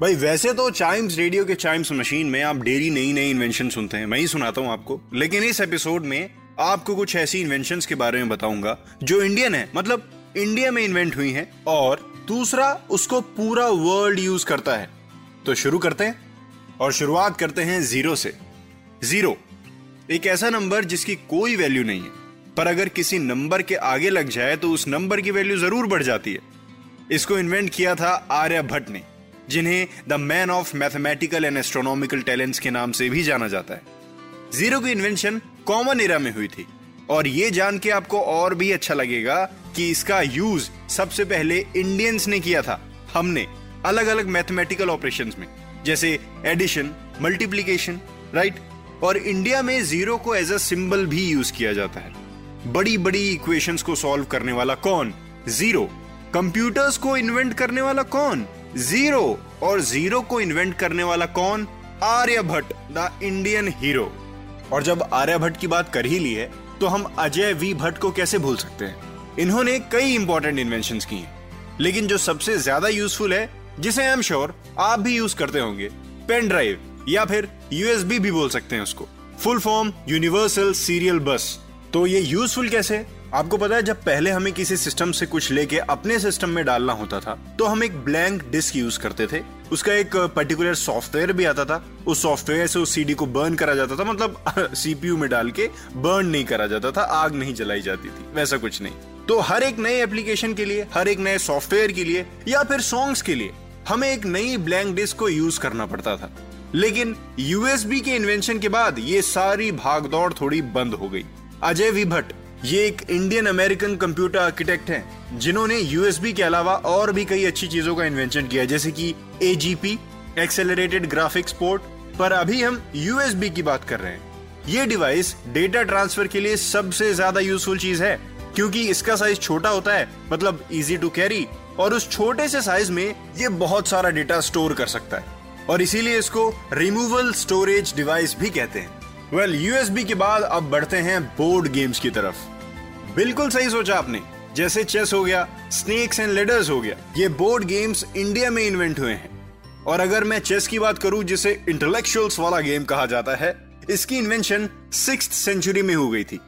भाई वैसे तो चाइम्स रेडियो के चाइम्स मशीन में आप डेली नई नई इन्वेंशन सुनते हैं, मैं ही सुनाता हूँ आपको, लेकिन इस एपिसोड में आपको कुछ ऐसी इन्वेंशन के बारे में बताऊंगा जो इंडियन है, मतलब इंडिया में इन्वेंट हुई हैं, और दूसरा उसको पूरा वर्ल्ड यूज करता है। तो शुरू करते हैं, और शुरुआत करते हैं जीरो से। जीरो एक ऐसा नंबर जिसकी कोई वैल्यू नहीं है, पर अगर किसी नंबर के आगे लग जाए तो उस नंबर की वैल्यू जरूर बढ़ जाती है। इसको इन्वेंट किया था आर्यभट्ट ने, जिन्हें the man of mathematical and astronomical talents के नाम से भी जाना जाता है। जीरो की इन्वेंशन कॉमन एरा में हुई थी, और ये जान के आपको और भी अच्छा लगेगा कि इसका यूज सबसे पहले इंडियंस ने किया था, हमने, अलग अलग मैथमेटिकल ऑपरेशंस में, जैसे एडिशन, मल्टीप्लिकेशन, राइट। और इंडिया में जीरो को एज अ सिंबल भी यूज किया जाता है। बड़ी बड़ी इक्वेशंस को सॉल्व करने वाला कौन? जीरो। कंप्यूटर्स को इन्वेंट करने वाला कौन? जीरो। और जीरो को इन्वेंट करने वाला कौन? Aryabhata, the Indian hero. और जब आर्यभट्ट की बात कर ही ली है तो हम अजय वी भट्ट को कैसे भूल सकते हैं। इन्होंने कई इंपॉर्टेंट इन्वेंशंस की हैं, लेकिन जो सबसे ज्यादा यूजफुल है, जिसे आई एम श्योर आप भी यूज करते होंगे, पेन ड्राइव या फिर यूएसबी भी बोल सकते हैं उसको, फुल फॉर्म यूनिवर्सल सीरियल बस। तो ये यूजफुल कैसे? आपको पता है, जब पहले हमें किसी सिस्टम से कुछ लेके अपने सिस्टम में डालना होता था तो हम एक ब्लैंक डिस्क यूज करते थे, उसका एक पर्टिकुलर सॉफ्टवेयर भी आता था, उस सॉफ्टवेयर से उस सीडी को बर्न करा जाता था, मतलब सीपीयू में डाल के बर्न नहीं करा जाता था, आग नहीं जलाई जाती थी, वैसा कुछ नहीं। तो हर एक नए एप्लीकेशन के लिए, हर एक नए सॉफ्टवेयर के लिए या फिर सॉन्ग्स के लिए हमें एक नई ब्लैंक डिस्क को यूज करना पड़ता था। लेकिन यूएसबी के इन्वेंशन के बाद ये सारी भागदौड़ थोड़ी बंद हो गई। अजय वी भट्ट, ये एक इंडियन अमेरिकन कंप्यूटर आर्किटेक्ट हैं, जिन्होंने यूएसबी के अलावा और भी कई अच्छी चीजों का इन्वेंशन किया, जैसे कि एजीपी, एक्सेलरेटेड ग्राफिक्स पोर्ट। पर अभी हम यूएसबी की बात कर रहे हैं। ये डिवाइस डेटा ट्रांसफर के लिए सबसे ज्यादा यूजफुल चीज है, क्योंकि इसका साइज छोटा होता है, मतलब इजी टू कैरी, और उस छोटे से साइज में ये बहुत सारा डेटा स्टोर कर सकता है, और इसीलिए इसको रिमूवेबल स्टोरेज डिवाइस भी कहते हैं। वेल, यूएसबी के बाद अब बढ़ते हैं बोर्ड गेम्स की तरफ। बिल्कुल सही सोचा आपने, जैसे चेस हो गया, स्नेक्स एंड लेडर्स हो गया, ये बोर्ड गेम्स इंडिया में इन्वेंट हुए हैं। और अगर मैं चेस की बात करूं, जिसे इंटेलेक्चुअल्स वाला गेम कहा जाता है, इसकी इन्वेंशन 6th सेंचुरी में हो गई थी,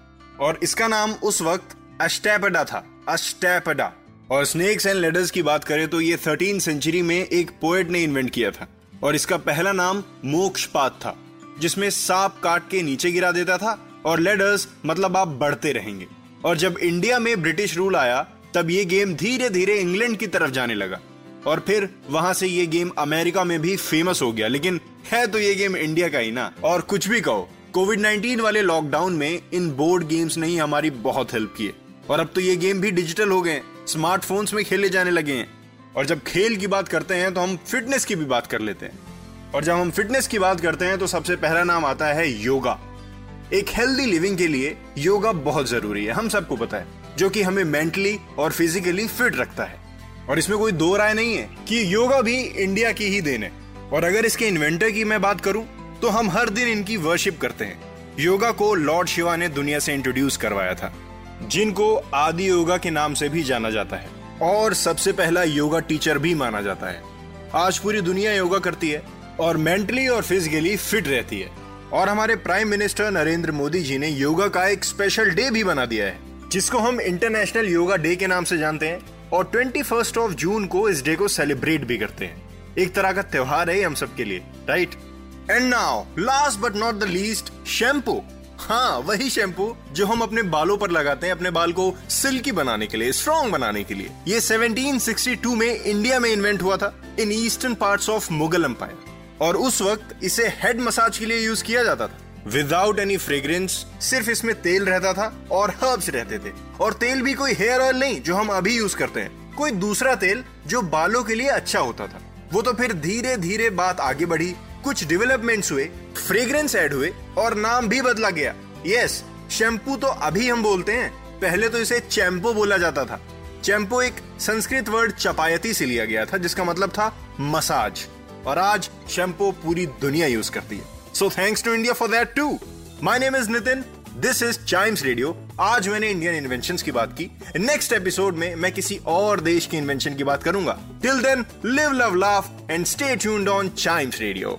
और इसका नाम उस वक्त अष्टापदा था, अष्टापदा। और स्नेक्स एंड लेडर्स की बात करें तो ये 13th सेंचुरी में एक पोएट ने इन्वेंट किया था, और इसका पहला नाम मोक्षपात था, जिसमें सांप काट के नीचे गिरा देता था, और लेडर्स मतलब आप बढ़ते रहेंगे। और जब इंडिया में ब्रिटिश रूल आया, तब ये गेम धीरे धीरे इंग्लैंड की तरफ जाने लगा, और फिर वहां से ये गेम अमेरिका में भी फेमस हो गया। लेकिन है तो ये गेम इंडिया का ही ना, और कुछ भी कहो, कोविड-19 वाले लॉकडाउन में इन बोर्ड गेम्स ने ही हमारी बहुत हेल्प की है। और अब तो ये गेम भी डिजिटल हो गए, स्मार्टफोन्स में खेले जाने लगे हैं। और जब खेल की बात करते हैं तो हम फिटनेस की भी बात कर लेते हैं, और जब हम फिटनेस की बात करते हैं तो सबसे पहला नाम आता है योगा। एक हेल्दी लिविंग के लिए योगा बहुत जरूरी है, हम सबको पता है, जो कि हमें मेंटली और फिजिकली फिट रखता है। और इसमें कोई दो राय नहीं है कि योगा भी इंडिया की ही देन है। और अगर इसके इन्वेंटर की मैं बात करूं तो हम हर दिन इनकी वर्शिप करते हैं। योगा को लॉर्ड शिवा ने दुनिया से इंट्रोड्यूस करवाया था, जिनको आदि योगा के नाम से भी जाना जाता है, और सबसे पहला योगा टीचर भी माना जाता है। आज पूरी दुनिया योगा करती है और मेंटली और फिजिकली फिट रहती है। और हमारे प्राइम मिनिस्टर नरेंद्र मोदी जी ने योगा का एक स्पेशल डे भी बना दिया है, जिसको हम इंटरनेशनल योगा डे के नाम से जानते हैं, और 21 जून को इस डे को सेलिब्रेट भी करते हैं। एक तरह का त्योहार है हम सबके लिए, right. And now last but not the least, shampoo. हाँ, वही शैम्पू जो हम अपने बालों पर लगाते हैं, अपने बाल को सिल्की बनाने के लिए, स्ट्रॉन्ग बनाने के लिए। ये 1762 में इंडिया में इन्वेंट हुआ था, in eastern parts of Mughal empire, और उस वक्त इसे हेड मसाज के लिए यूज किया जाता था, विदाउट एनी फ्रेग्रेंस। सिर्फ इसमें तेल रहता था और हर्ब्स रहते थे, और तेल भी कोई हेयर ऑयल नहीं जो हम अभी यूज करते हैं, कोई दूसरा तेल जो बालों के लिए अच्छा होता था। वो तो फिर धीरे धीरे बात आगे बढ़ी, कुछ डेवलपमेंट्स हुए, फ्रेग्रेंस ऐड हुए और नाम भी बदला गया। यस, शैम्पू तो अभी हम बोलते हैं, पहले तो इसे चैम्पो बोला जाता था। चैम्पो एक संस्कृत वर्ड चपायती से लिया गया था जिसका मतलब था मसाज, और आज शैम्पू पूरी दुनिया यूज करती है। So thanks to India for that too. My name is Nitin, this is Chimes radio. आज मैंने इंडियन इन्वेंशंस की बात की, नेक्स्ट एपिसोड में मैं किसी और देश के इन्वेंशन की बात करूंगा। Till then, live love laugh and stay tuned on Chimes radio.